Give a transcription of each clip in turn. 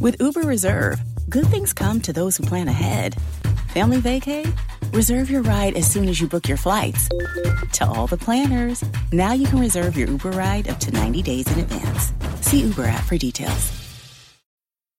With Uber Reserve, good things come to those who plan ahead. Family vacay? Reserve your ride as soon as you book your flights. To all the planners, now you can reserve your Uber ride up to 90 days in advance. See Uber app for details.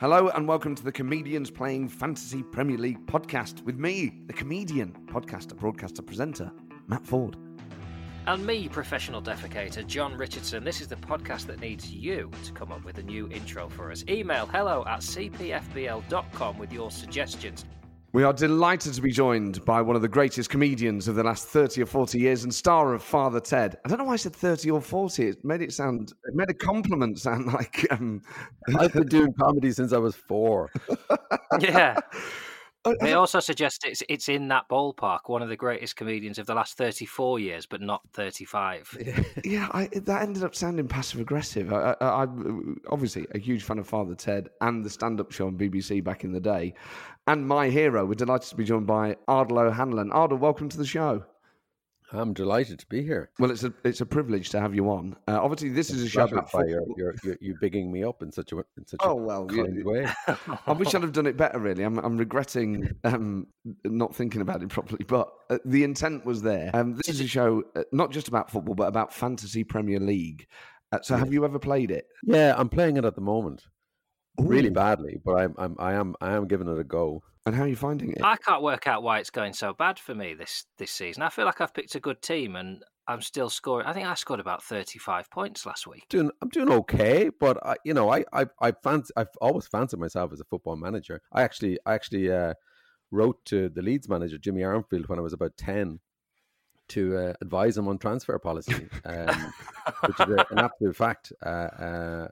Hello and welcome to the Comedians Playing Fantasy Premier League podcast with me, the comedian, podcaster, broadcaster, presenter, Matt Ford. And me, professional defecator, John Richardson. This is the podcast that needs you to come up with a new intro for us. Email hello@cpfbl.com with your suggestions. We are delighted to be joined by one of the greatest comedians of the last 30 or 40 years and star of Father Ted. I don't know why I said 30 or 40. It made a compliment sound like... I've been doing comedy since I was 4. Yeah. They also suggest it's in that ballpark, one of the greatest comedians of the last 34 years, but not 35. Yeah, that ended up sounding passive-aggressive. I'm obviously a huge fan of Father Ted and the stand-up show on BBC back in the day, and my hero. We're delighted to be joined by Ardal O'Hanlon. Ardal, welcome to the show. I'm delighted to be here. Well, it's a privilege to have you on. Obviously, this is a show about football. You're bigging me up in such a way. I wish I'd have done it better. Really, I'm regretting not thinking about it properly. But the intent was there. This is a show not just about football, but about Fantasy Premier League. So, have you ever played it? Yeah, I'm playing it at the moment, really badly, but I am giving it a go. And how are you finding it? I can't work out why it's going so bad for me this season. I feel like I've picked a good team and I'm still scoring. I think I scored about 35 points last week. I'm doing okay, but I've always fancied myself as a football manager. I actually wrote to the Leeds manager, Jimmy Armfield, when I was about 10 to advise him on transfer policy, which is an absolute fact. And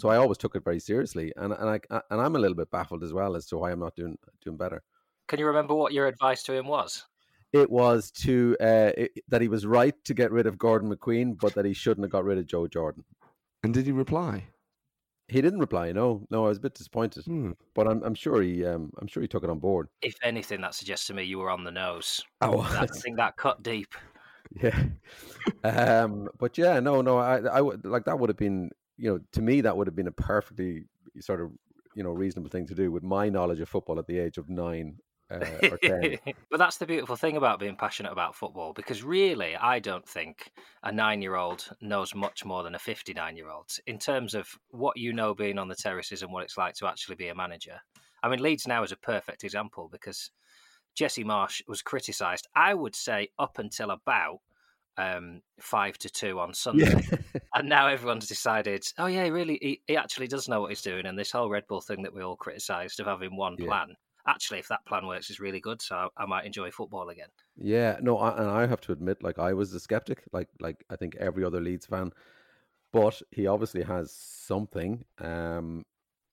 so I always took it very seriously, and I'm a little bit baffled as well as to why I'm not doing better. Can you remember what your advice to him was? It was that he was right to get rid of Gordon McQueen, but that he shouldn't have got rid of Joe Jordan. And did he reply? He didn't reply. No, I was a bit disappointed, but I'm sure he took it on board. If anything, that suggests to me you were on the nose. Oh, I think that cut deep. Yeah, but yeah, no, I would like that would have been, to me that would have been a perfectly sort of reasonable thing to do with my knowledge of football at the age of 9. But that's the beautiful thing about being passionate about football, because really I don't think a 9-year-old knows much more than a 59-year-old in terms of what being on the terraces and what it's like to actually be a manager. I mean, Leeds now is a perfect example because Jesse Marsh was criticised, I would say, up until about 5-2 on Sunday. Yeah. And now everyone's decided, oh yeah, really, he actually does know what he's doing. And this whole Red Bull thing that we all criticised of having one plan. Actually, if that plan works, it's really good. So I might enjoy football again. Yeah, no, and I have to admit, I was a skeptic, like I think every other Leeds fan. But he obviously has something.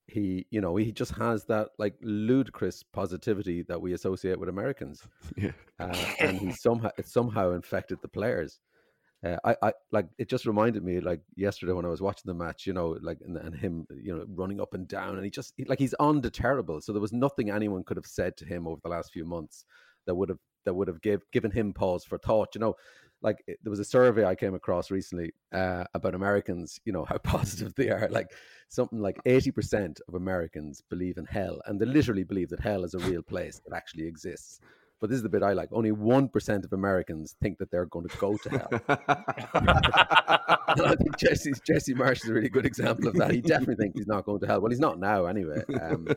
He just has that ludicrous positivity that we associate with Americans. Yeah. And he somehow infected the players. It just reminded me yesterday when I was watching the match, and him, running up and down, and he's undeterrable. So there was nothing anyone could have said to him over the last few months that would have given him pause for thought. There was a survey I came across recently about Americans, how positive they are. Something like 80% of Americans believe in hell, and they literally believe that hell is a real place that actually exists. But this is the bit I like. Only 1% of Americans think that they're going to go to hell. I think Jesse Marsh is a really good example of that. He definitely thinks he's not going to hell. Well, he's not now anyway. And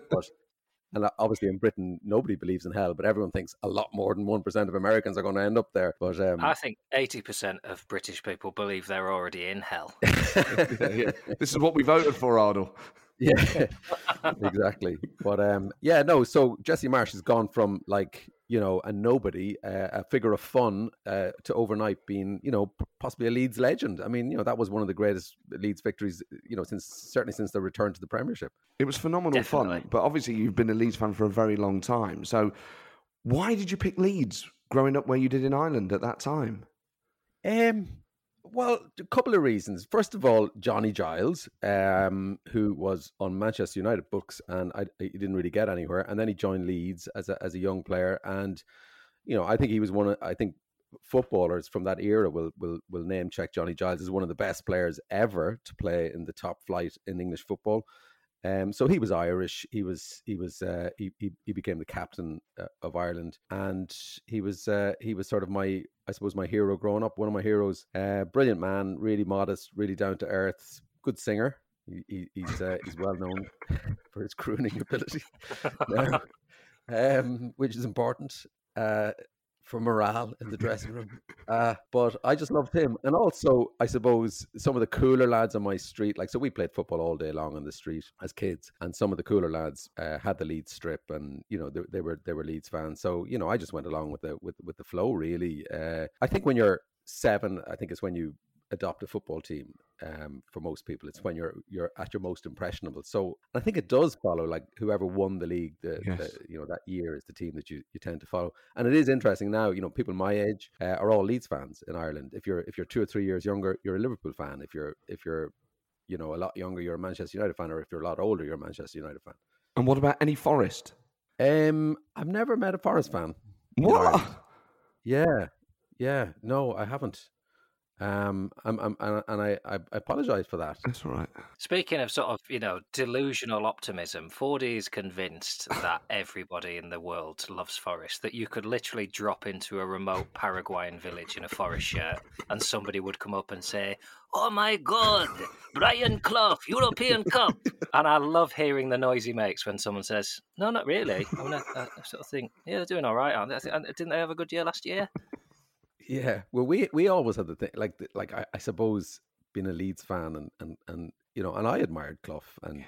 obviously in Britain, nobody believes in hell, but everyone thinks a lot more than 1% of Americans are going to end up there. But I think 80% of British people believe they're already in hell. Yeah. This is what we voted for, Ardal. Yeah, exactly. But so Jesse Marsh has gone from you know, a nobody, a figure of fun, to overnight being, you know, possibly a Leeds legend. I mean, you know, that was one of the greatest Leeds victories, you know, since the return to the Premiership. It was phenomenal fun, but obviously you've been a Leeds fan for a very long time. So why did you pick Leeds growing up where you did in Ireland at that time? Well, a couple of reasons. First of all, Johnny Giles, who was on Manchester United books, and he didn't really get anywhere. And then he joined Leeds as a young player, and you know, I think he was one of, I think footballers from that era will name check Johnny Giles as one of the best players ever to play in the top flight in English football. So he was Irish. He became the captain of Ireland, and he was sort of my hero growing up. One of my heroes. Brilliant man, really modest, really down to earth, good singer. He's well known for his crooning ability, now, which is important for morale in the dressing room. But I just loved him. And also, I suppose, some of the cooler lads on my street, like, so we played football all day long on the street as kids, and some of the cooler lads had the Leeds strip, and, you know, they were Leeds fans. So, you know, I just went along with the flow, really. I think when you're 7, I think it's when you adopt a football team. For most people, it's when you're at your most impressionable. So I think it does follow, like, whoever won the league, you know, that year is the team that you tend to follow. And it is interesting now, you know, people my age are all Leeds fans in Ireland. If you're 2 or 3 years younger, you're a Liverpool fan. If you're, you know, a lot younger, you're a Manchester United fan, or if you're a lot older, you're a Manchester United fan. And what about any Forest? I've never met a Forest fan. What? Yeah. No, I haven't. I apologise for that. That's all right. Speaking of sort of, you know, delusional optimism, Fordy is convinced that everybody in the world loves Forest, that you could literally drop into a remote Paraguayan village in a Forest shirt and somebody would come up and say, "Oh my God, Brian Clough, European Cup." And I love hearing the noise he makes when someone says, "No, not really." I mean, I sort of think, yeah, they're doing all right, aren't they? Didn't they have a good year last year? Yeah, well, we always had the thing, like I suppose being a Leeds fan and you know, and I admired Clough, and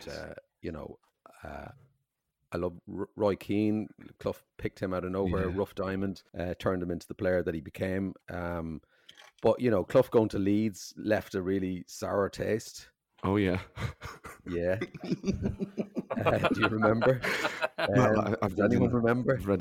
you know, I love Roy Keane. Clough picked him out of nowhere, rough diamond, turned him into the player that he became. But you know, Clough going to Leeds left a really sour taste. Oh yeah, yeah. Do you remember? Well, I've read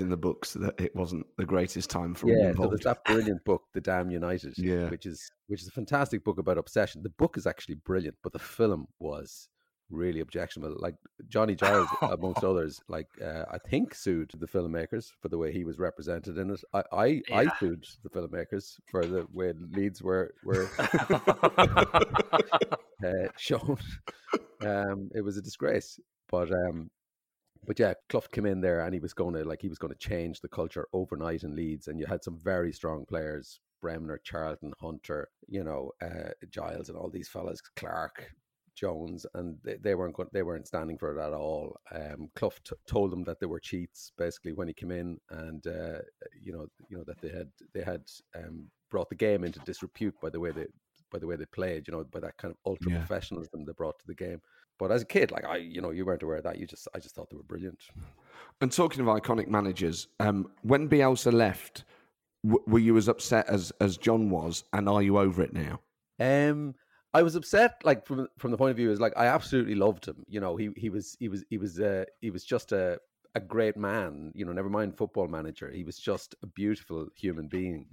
in the books that it wasn't the greatest time for all involved. So there's that brilliant book, The Damned United, which is a fantastic book about obsession. The book is actually brilliant, but the film was really objectionable. Like Johnny Giles, amongst others, like I think sued the filmmakers for the way he was represented in it. I sued the filmmakers for the way Leeds were shown. It was a disgrace, but yeah, Clough came in there and he was going to change the culture overnight in Leeds, and you had some very strong players: Bremner, Charlton, Hunter, you know, Giles, and all these fellas, Clark, Jones, and they weren't standing for it at all. Clough told them that they were cheats basically when he came in, and you know that they had brought the game into disrepute by the way they played, you know, by that kind of ultra professionalism they brought to the game. But as a kid, like you weren't aware of that. I just thought they were brilliant. And talking of iconic managers, when Bielsa left, were you as upset as John was? And are you over it now? I was upset, like from the point of view, is like I absolutely loved him. You know, he was just a great man. You know, never mind football manager. He was just a beautiful human being.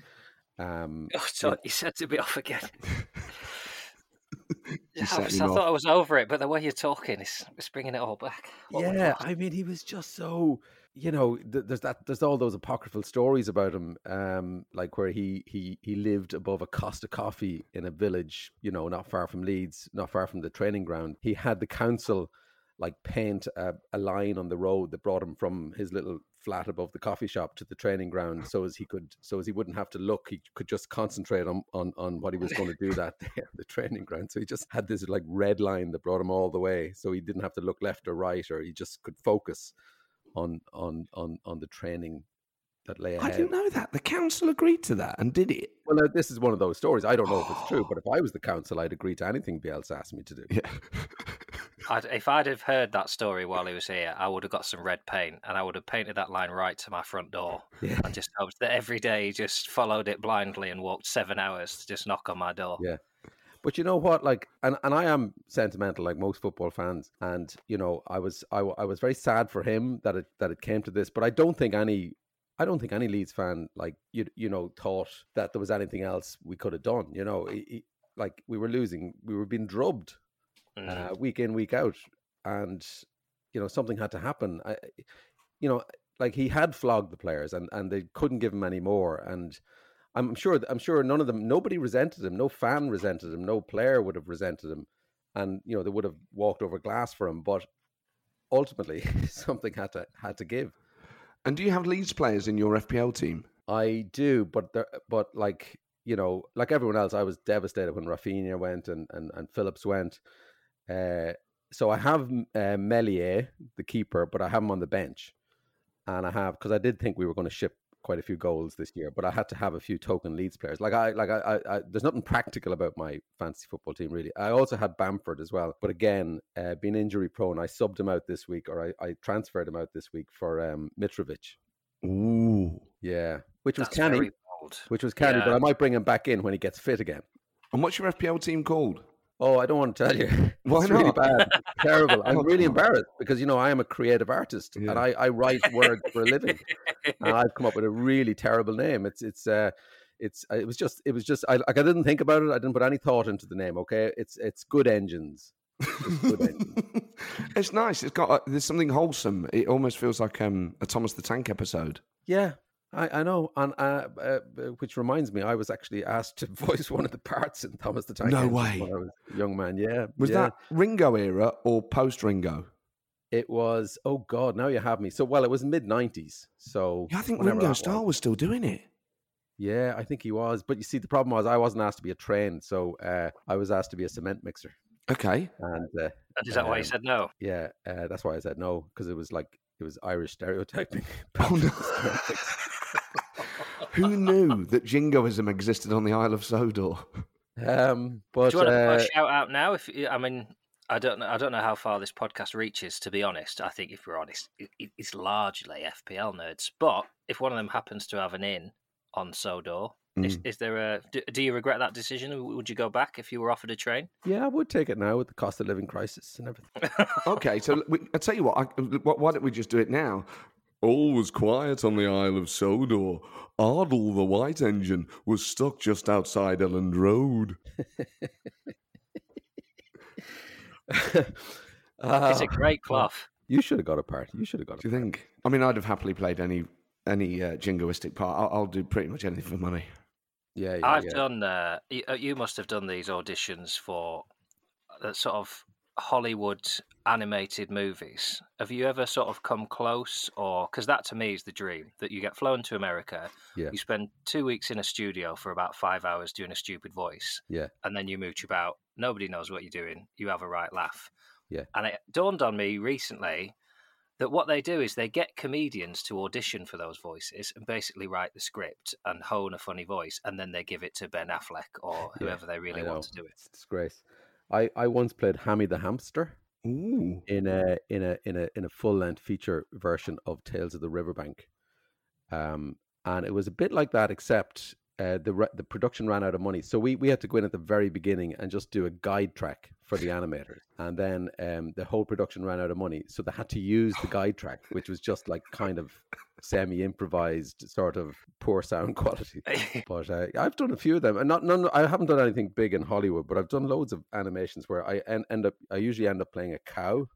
He said to be off again. I thought I was over it, but the way you're talking is bringing it all back. I mean, he was just so, you know, there's all those apocryphal stories about him, like where he lived above a Costa coffee in a village, you know, not far from Leeds, not far from the training ground. He had the council like paint a line on the road that brought him from his little flat above the coffee shop to the training ground, so as he wouldn't have to look. He could just concentrate on what he was going to do that day at the training ground. So he just had this like red line that brought him all the way, so he didn't have to look left or right, or he just could focus on the training that lay ahead. I didn't know that. The council agreed to that and did it. Well, this is one of those stories. I don't know if it's true, but if I was the council, I'd agree to anything Bielsa asked me to do. Yeah. If I'd have heard that story while he was here, I would have got some red paint and I would have painted that line right to my front door. Yeah. And just hoped that every day he just followed it blindly and walked 7 hours to just knock on my door. Yeah. But you know what, like, and I am sentimental, like most football fans. And, you know, I was very sad for him that it came to this. But I don't think any Leeds fan, like, you know, thought that there was anything else we could have done. You know, like we were losing, we were being drubbed week in, week out. And, you know, something had to happen. Like he had flogged the players and they couldn't give him any more. And I'm sure none of them, nobody resented him. No fan resented him. No player would have resented him. And, you know, they would have walked over glass for him. But ultimately, something had to give. And do you have Leeds players in your FPL team? I do, but like, you know, like everyone else, I was devastated when Rafinha went and Phillips went. So I have Melier, the keeper, but I have him on the bench. And I have, because I did think we were going to ship quite a few goals this year, but I had to have a few token Leeds players. Like I there's nothing practical about my fantasy football team, really. I also had Bamford as well, but again, being injury prone, I subbed him out this week, or I transferred him out this week for Mitrovic. Ooh, yeah, which was canny, yeah. But I might bring him back in when he gets fit again. And what's your FPL team called? Oh, I don't want to tell you. Why not? Really bad, terrible. I'm really embarrassed because, you know, I am a creative artist and I write words for a living. And I've come up with a really terrible name. It was just I didn't think about it. I didn't put any thought into the name. Okay, it's Good Engines. It's nice. It's got there's something wholesome. It almost feels like a Thomas the Tank episode. Yeah. I know, and which reminds me, I was actually asked to voice one of the parts in Thomas the Tank. No way, when I was a young man. Yeah, was that Ringo era or post Ringo? It was. Oh God, now you have me. So well, it was mid-90s. So yeah, I think Ringo Starr was still doing it. Yeah, I think he was. But you see, the problem was I wasn't asked to be a train, so I was asked to be a cement mixer. Okay, and is that why you said no? Yeah, that's why I said no, because it was like it was Irish stereotyping. Oh, no. Who knew that jingoism existed on the Isle of Sodor? But, do you want to shout out now? I don't know how far this podcast reaches, to be honest. I think if we're honest, it's largely FPL nerds. But if one of them happens to have an in on Sodor, do you regret that decision? Would you go back if you were offered a train? Yeah, I would take it now with the cost of living crisis and everything. Okay, so I'll tell you what, why don't we just do it now? All was quiet on the Isle of Sodor. Ardal the White Engine was stuck just outside Elland Road. It's a great Clough. You should have got a part. Do you think? I mean, I'd have happily played any jingoistic part. I'll do pretty much anything for money. Yeah. I've done... you must have done these auditions for sort of Hollywood animated movies. Have you ever sort of come close? Or because that to me is the dream, that you get flown to America, you spend 2 weeks in a studio for about 5 hours doing a stupid voice, and then you mooch about, nobody knows what you're doing, you have a right laugh. And it dawned on me recently that what they do is they get comedians to audition for those voices and basically write the script and hone a funny voice, and then they give it to Ben Affleck or whoever they really want to do it. It's disgrace. I once played Hammy the Hamster. Ooh. in a full length feature version of Tales of the Riverbank, and it was a bit like that, except the production ran out of money, so we had to go in at the very beginning and just do a guide track for the animators, and then the whole production ran out of money, so they had to use the guide track, which was just like kind of semi-improvised, sort of poor sound quality. But I've done a few of them, and I haven't done anything big in Hollywood, but I've done loads of animations where I usually end up playing a cow,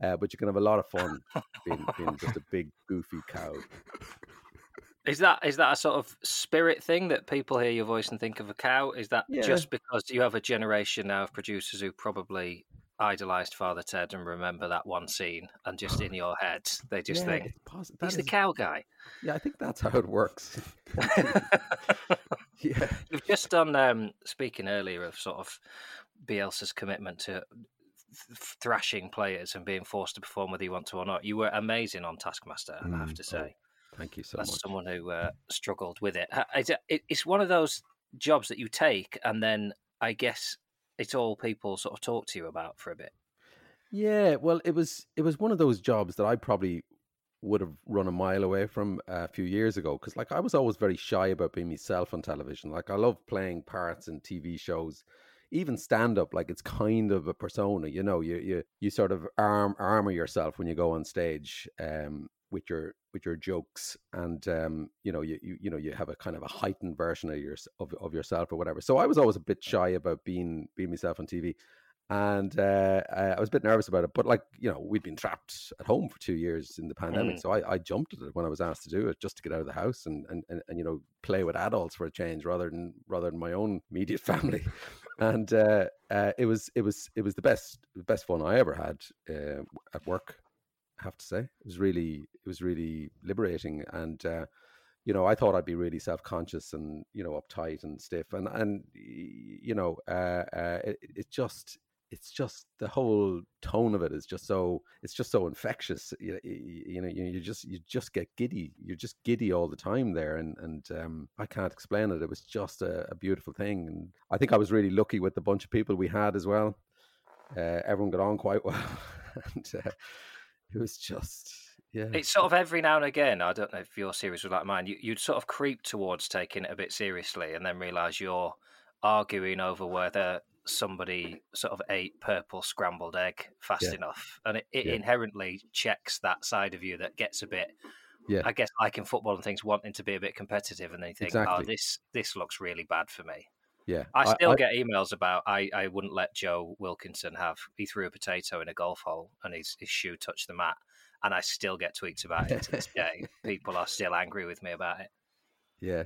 but you can have a lot of fun being just a big goofy cow. Is that a sort of spirit thing that people hear your voice and think of a cow? Is that just because you have a generation now of producers who probably idolized Father Ted and remember that one scene, and just in your head they just think he's the cow guy? Yeah, I think that's how it works. You've just done speaking earlier of sort of Bielsa's commitment to thrashing players and being forced to perform whether you want to or not. You were amazing on Taskmaster, I have to say. Thank you so much. That's someone who struggled with it. It's one of those jobs that you take, and then I guess it's all people sort of talk to you about for a bit. Yeah, well, it was one of those jobs that I probably would have run a mile away from a few years ago, because like I was always very shy about being myself on television. Like I love playing parts in TV shows, even stand up. Like it's kind of a persona, you know. You sort of armor yourself when you go on stage with your jokes, and you have a kind of a heightened version of yourself or whatever. So I was always a bit shy about being myself on TV. And I was a bit nervous about it, but like, you know, we'd been trapped at home for 2 years in the pandemic. So I jumped at it when I was asked to do it, just to get out of the house and you know, play with adults for a change rather than my own immediate family. And it was the best fun I ever had at work, I have to say. It was really liberating. And you know, I thought I'd be really self-conscious and, you know, uptight and stiff, and you know, it's just the whole tone of it is just so, it's just so infectious. You know, you just get giddy. You're just giddy all the time there. And I can't explain it. It was just a beautiful thing. And I think I was really lucky with the bunch of people we had as well. Everyone got on quite well. And it was just, yeah. It's sort of every now and again, I don't know if your series was like mine, you'd sort of creep towards taking it a bit seriously and then realise you're arguing over whether somebody sort of ate purple scrambled egg fast enough, and it inherently checks that side of you that gets a bit, I guess, like in football and things, wanting to be a bit competitive, and they think, oh, this looks really bad for me. Yeah, I still get emails about I wouldn't let Joe Wilkinson have, he threw a potato in a golf hole and his shoe touched the mat, and I still get tweets about it to this day. People are still angry with me about it. Yeah.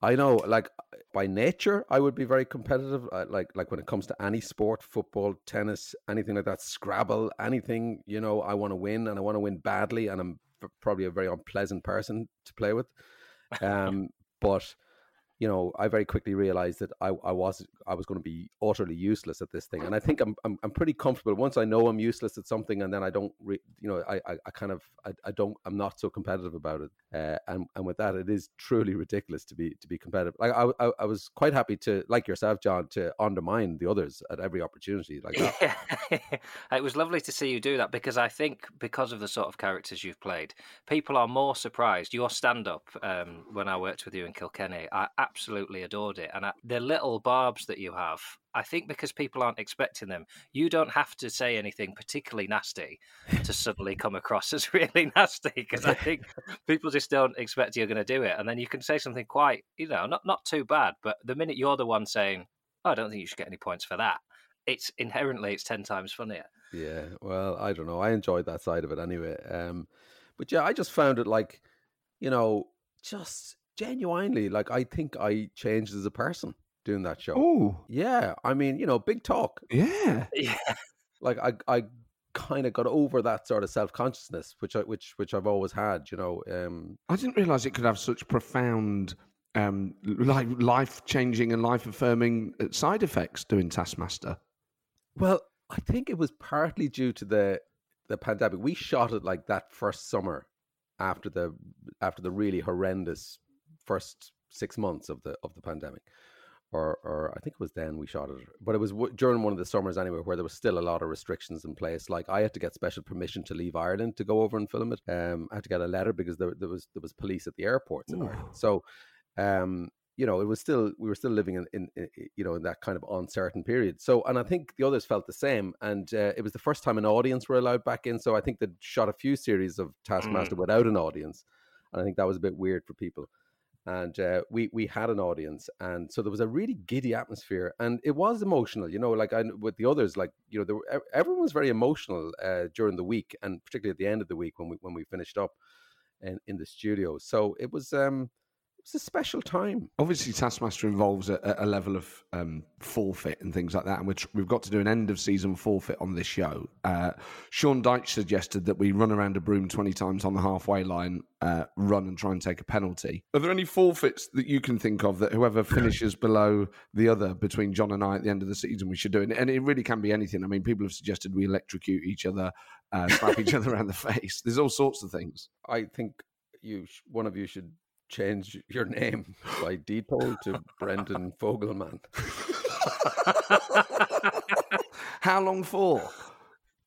I know, like, by nature, I would be very competitive, like when it comes to any sport, football, tennis, anything like that, Scrabble, anything, you know, I want to win, and I want to win badly, and I'm probably a very unpleasant person to play with. But, you know, I very quickly realized that I was going to be utterly useless at this thing. And I think I'm pretty comfortable. Once I know I'm useless at something, and then I don't, I'm not so competitive about it. And with that, it is truly ridiculous to be competitive. Like I was quite happy to, like yourself, John, to undermine the others at every opportunity like that. It was lovely to see you do that, because I think because of the sort of characters you've played, people are more surprised. Your stand-up, when I worked with you in Kilkenny, I absolutely adored it. And the little barbs that you have, I think because people aren't expecting them, you don't have to say anything particularly nasty to suddenly come across as really nasty, because I think people just don't expect you're going to do it. And then you can say something quite, you know, not too bad, but the minute you're the one saying, oh, I don't think you should get any points for that, it's 10 times funnier. Yeah, well, I don't know. I enjoyed that side of it anyway. But yeah, I just found it, like, you know, just genuinely, like, I think I changed as a person doing that show. Oh, yeah. I mean, you know, big talk. Yeah. Like I kind of got over that sort of self-consciousness, which I've always had, you know. I didn't realize it could have such profound, like, life-changing and life-affirming side effects doing Taskmaster. Well, I think it was partly due to the pandemic. We shot it like that first summer after the really horrendous first 6 months of the pandemic, or I think it was then we shot it, but it was during one of the summers anyway, where there was still a lot of restrictions in place. Like I had to get special permission to leave Ireland to go over and film it. I had to get a letter because there was police at the airports in Ireland. So, you know, it was still, we were still living in you know, in that kind of uncertain period. So, and I think the others felt the same. And it was the first time an audience were allowed back in. So I think they'd shot a few series of Taskmaster without an audience, and I think that was a bit weird for people. And we had an audience, and so there was a really giddy atmosphere, and it was emotional, you know, like with the others, like, you know, everyone was very emotional during the week, and particularly at the end of the week when we finished up in the studio. So it was a special time. Obviously, Taskmaster involves a level of forfeit and things like that, and we've got to do an end of season forfeit on this show. Sean Dyche suggested that we run around a broom 20 times on the halfway line, run and try and take a penalty. Are there any forfeits that you can think of that whoever finishes below the other between John and I at the end of the season we should do? And it really can be anything. I mean, people have suggested we electrocute each other, slap each other around the face. There's all sorts of things. I think one of you should change your name by detour to Brendan Fogelman. How long for?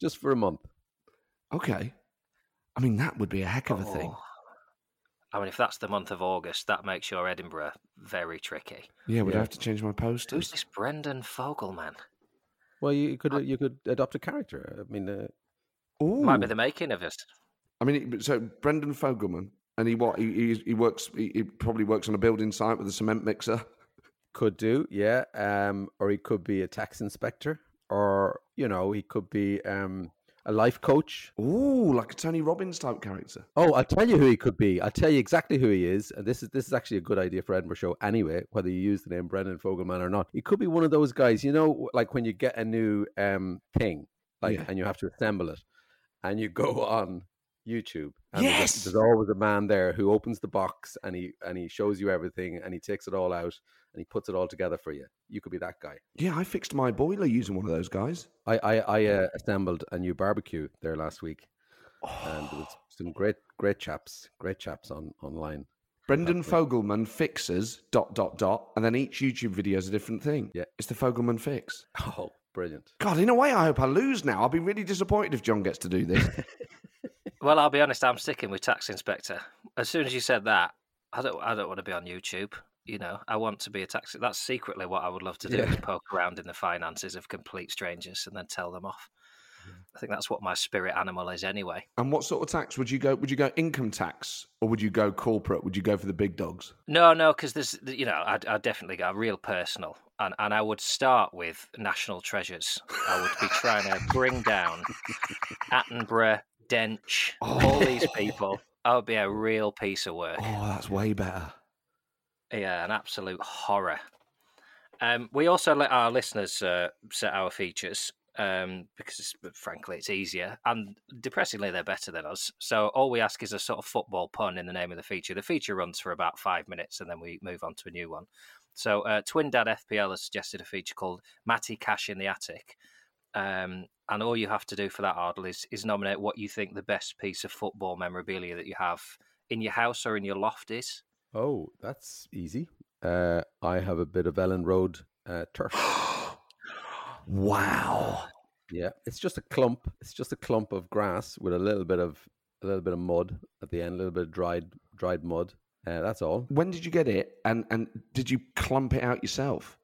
just for a month. Okay. I mean, that would be a heck of a thing. I mean, if that's the month of August, that makes your Edinburgh very tricky. Yeah, would I have to change my posters? Who's this Brendan Fogelman? Well, you could adopt a character. I mean, might be the making of it. I mean, so Brendan Fogelman, and he probably works on a building site with a cement mixer. Could do, yeah. Or he could be a tax inspector, or he could be a life coach. Ooh, like a Tony Robbins type character. Oh, I'll tell you who he could be. I'll tell you exactly who he is. And this is actually a good idea for Edinburgh Show anyway, whether you use the name Brendan Fogelman or not. He could be one of those guys, like when you get a new thing, and you have to assemble it, and you go on YouTube. And yes, there's always a man there who opens the box and he shows you everything and he takes it all out and he puts it all together for you. You could be that guy. Yeah, I fixed my boiler using one of those guys. I assembled a new barbecue there last week, and there was some great chaps online. Brendan Fogelman fixes ... and then each YouTube video is a different thing. Yeah, it's the Fogelman fix. Oh, brilliant! God, in a way, I hope I lose now. I'll be really disappointed if John gets to do this. Well, I'll be honest. I'm sticking with tax inspector. As soon as you said that, I don't want to be on YouTube. I want to be a tax. That's secretly what I would love to do: is poke around in the finances of complete strangers and then tell them off. Yeah. I think that's what my spirit animal is, anyway. And what sort of tax would you go? Would you go income tax, or would you go corporate? Would you go for the big dogs? No, because there's, I'd definitely go real personal, and I would start with national treasures. I would be trying to bring down Attenborough, Dench, all these people. That would be a real piece of work. Oh, that's way better. Yeah, an absolute horror. We also let our listeners set our features because, frankly, it's easier. And depressingly, they're better than us. So all we ask is a sort of football pun in the name of the feature. The feature runs for about 5 minutes, and then we move on to a new one. So Twin Dad FPL has suggested a feature called Matty Cash in the Attic. And all you have to do for that, Ardal, is nominate what you think the best piece of football memorabilia that you have in your house or in your loft is. Oh, that's easy. I have a bit of Elland Road turf. Wow. Yeah, it's just a clump. It's just a clump of grass with a little bit of mud at the end, a little bit of dried mud. That's all. When did you get it? And did you clump it out yourself?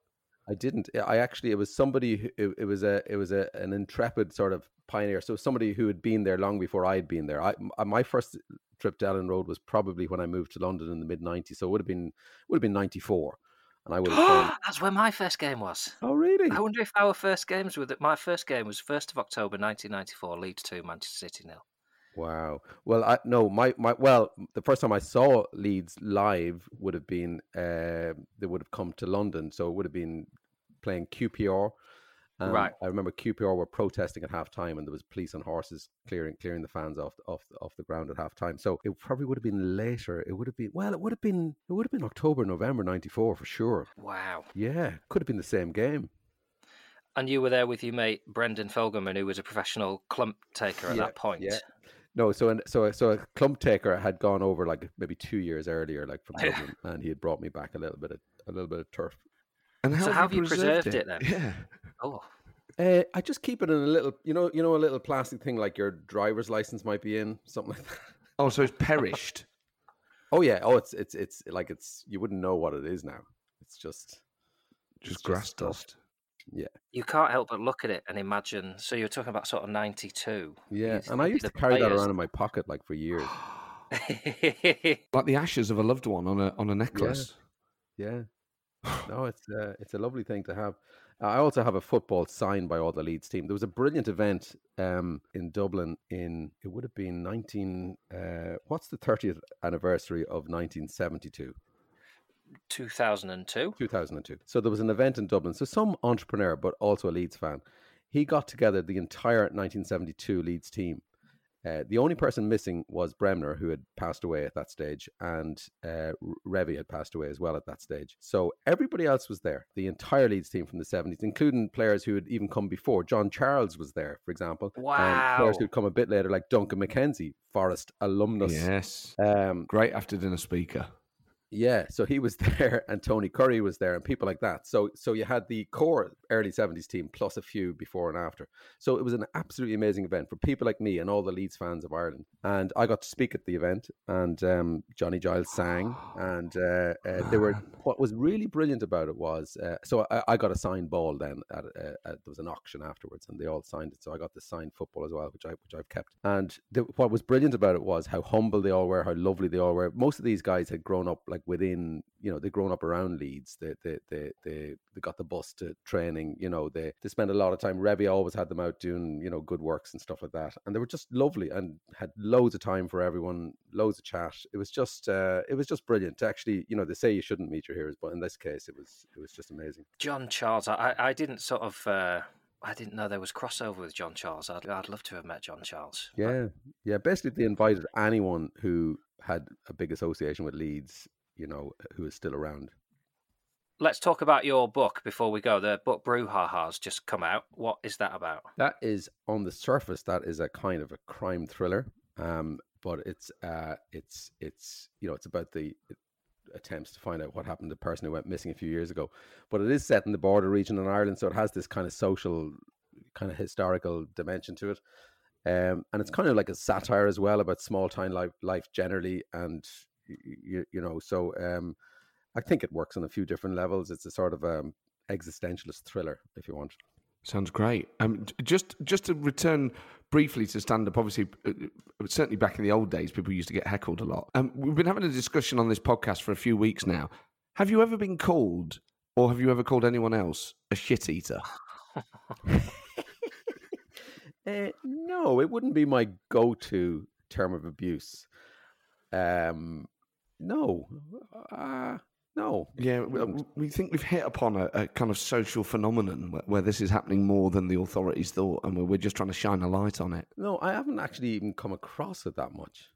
I didn't. It was somebody. It was an intrepid sort of pioneer. So somebody who had been there long before I had been there. My first trip to Elland Road was probably when I moved to London in the mid '90s. So it would have been '94, and I would have gone... That's where my first game was. Oh, really? I wonder if our first games were that. My first game was 1st of October 1994, Leeds 2, Manchester City 0. Wow. Well, the first time I saw Leeds live would have been they would have come to London, so it would have been playing QPR. Right. I remember QPR were protesting at half time, and there was police on horses clearing the fans off the ground at half time. So it probably would have been later. It would have been October, November '94 for sure. Wow. Yeah, could have been the same game. And you were there with your mate Brendan Fogelman, who was a professional clump taker at that point. Yeah. No, so a clump taker had gone over like maybe 2 years earlier, like from Dublin, and he had brought me back a little bit of turf. And how have you preserved it then? Yeah. Oh, I just keep it in a little, a little plastic thing like your driver's license might be in, something like that. Oh, so it's perished. Oh yeah. Oh, it's like it's, you wouldn't know what it is now. It's just grass dust. Yeah. You can't help but look at it and imagine. So you're talking about sort of 92. Yeah, and I used to carry that around in my pocket like for years. Like the ashes of a loved one on a necklace. Yeah. No, it's a lovely thing to have. I also have a football signed by all the Leeds team. There was a brilliant event in Dublin in, it would have been the 30th anniversary of 1972? 2002. So there was an event in Dublin. So some entrepreneur, but also a Leeds fan, he got together the entire 1972 Leeds team. The only person missing was Bremner, who had passed away at that stage, and Revy had passed away as well at that stage. So everybody else was there, the entire Leeds team from the 70s, including players who had even come before. John Charles was there, for example. Wow. And players who'd come a bit later, like Duncan McKenzie, Forest alumnus. Yes. Great after-dinner speaker. Yeah, so he was there and Tony Curry was there and people like that. So you had the core early 70s team plus a few before and after. So it was an absolutely amazing event for people like me and all the Leeds fans of Ireland. And I got to speak at the event and Johnny Giles sang. And there were, what was really brilliant about it was, so I got a signed ball then. There was an auction afterwards and they all signed it. So I got the signed football as well, which I've kept. And what was brilliant about it was how humble they all were, how lovely they all were. Most of these guys had grown up within, they've grown up around Leeds. They got the bus to training. They spent a lot of time. Revy always had them out doing good works and stuff like that. And they were just lovely and had loads of time for everyone, loads of chat. It was just brilliant. Actually, they say you shouldn't meet your heroes, but in this case, it was just amazing. John Charles, I didn't sort of. I didn't know there was crossover with John Charles. I'd love to have met John Charles. Yeah. Basically, they invited anyone who had a big association with Leeds. Who is still around. Let's talk about your book before we go. The book Brouhaha's just come out. What is that about? That is, on the surface, that is a kind of a crime thriller. But it's about the attempts to find out what happened to the person who went missing a few years ago. But it is set in the border region in Ireland, so it has this kind of social, kind of historical dimension to it. And it's kind of like a satire as well about small town life generally and. I think it works on a few different levels. It's a sort of existentialist thriller, if you want. Sounds great. Just to return briefly to stand-up, obviously, certainly back in the old days, people used to get heckled a lot. We've been having a discussion on this podcast for a few weeks now. Have you ever been called, or have you ever called anyone else, a shit-eater? No, it wouldn't be my go-to term of abuse. No. Yeah, we think we've hit upon a kind of social phenomenon where this is happening more than the authorities thought, and we're just trying to shine a light on it. No, I haven't actually even come across it that much.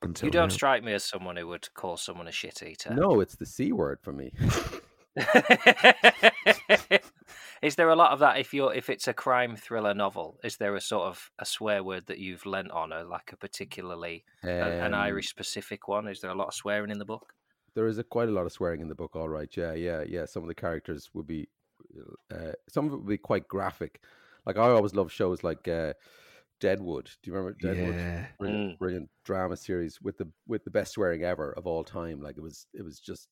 Until you don't strike me as someone who would call someone a shit eater. No, it's the C word for me. Is there a lot of that if it's a crime thriller novel? Is there a sort of a swear word that you've lent on, or like a particularly an Irish specific one? Is there a lot of swearing in the book? There is quite a lot of swearing in the book. All right, yeah. Some of the characters would be, some of it would be quite graphic. Like I always love shows like Deadwood. Do you remember Deadwood? Yeah. Brilliant drama series with the best swearing ever of all time. Like it was just.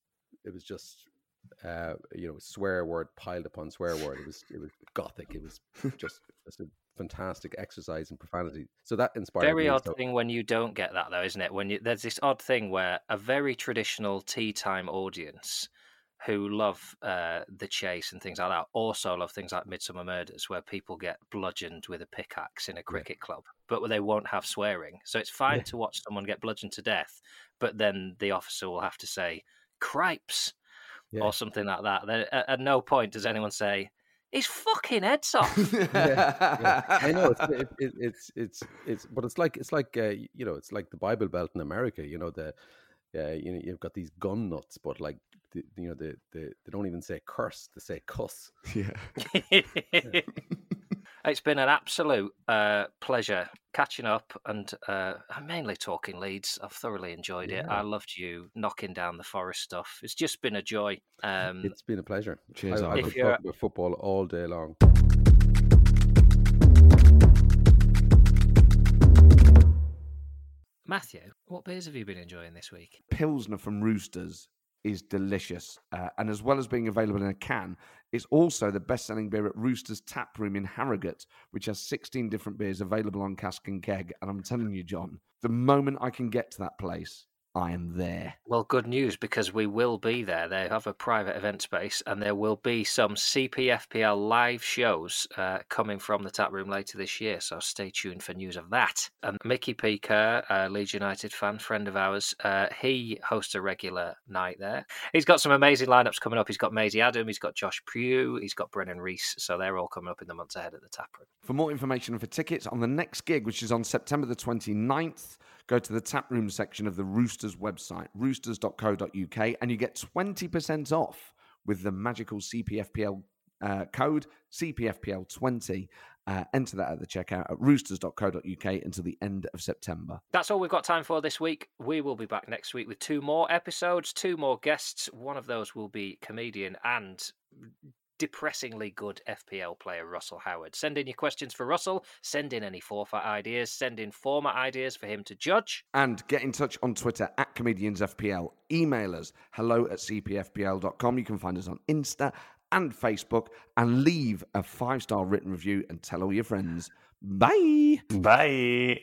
Swear word piled upon swear word. It was gothic. It was just a fantastic exercise in profanity. So that inspired me. Very odd thing when you don't get that, though, isn't it? When there's this odd thing where a very traditional tea time audience who love The Chase and things like that also love things like Midsummer Murders, where people get bludgeoned with a pickaxe in a cricket club, but they won't have swearing. So it's fine to watch someone get bludgeoned to death, but then the officer will have to say, "Cripes." Yeah. Or something like that. At no point does anyone say, "His fucking head's off." Yeah. I know it's, but it's like the Bible Belt in America. You've got these gun nuts, but like they don't even say curse; they say cuss. Yeah. Yeah. It's been an absolute pleasure catching up and mainly talking Leeds. I've thoroughly enjoyed it. I loved you knocking down the Forest stuff. It's just been a joy. It's been a pleasure. Cheers. I could talk about football all day long. Matthew, what beers have you been enjoying this week? Pilsner from Roosters is delicious, and as well as being available in a can, it's also the best-selling beer at Rooster's Tap Room in Harrogate, which has 16 different beers available on cask and keg. And I'm telling you, John, the moment I can get to that place, I am there. Well, good news, because we will be there. They have a private event space, and there will be some CPFPL live shows coming from the tap room later this year, so stay tuned for news of that. And Mickey Peaker, a Leeds United fan, friend of ours, he hosts a regular night there. He's got some amazing lineups coming up. He's got Maisie Adam, he's got Josh Pugh, he's got Brennan Reese, so they're all coming up in the months ahead at the tap room. For more information and for tickets on the next gig, which is on September the 29th, go to the tap room section of the Roosters website, roosters.co.uk, and you get 20% off with the magical CPFPL code CPFPL20. Enter that at the checkout at roosters.co.uk until the end of September. That's all we've got time for this week. We will be back next week with two more episodes, two more guests. One of those will be comedian and depressingly good FPL player Russell Howard. Send in your questions for Russell, send in any forfeit ideas, send in format ideas for him to judge. And get in touch on Twitter at ComediansFPL. Email us hello@cpfpl.com. You can find us on Insta and Facebook, and leave a 5-star written review and tell all your friends. Bye. Bye.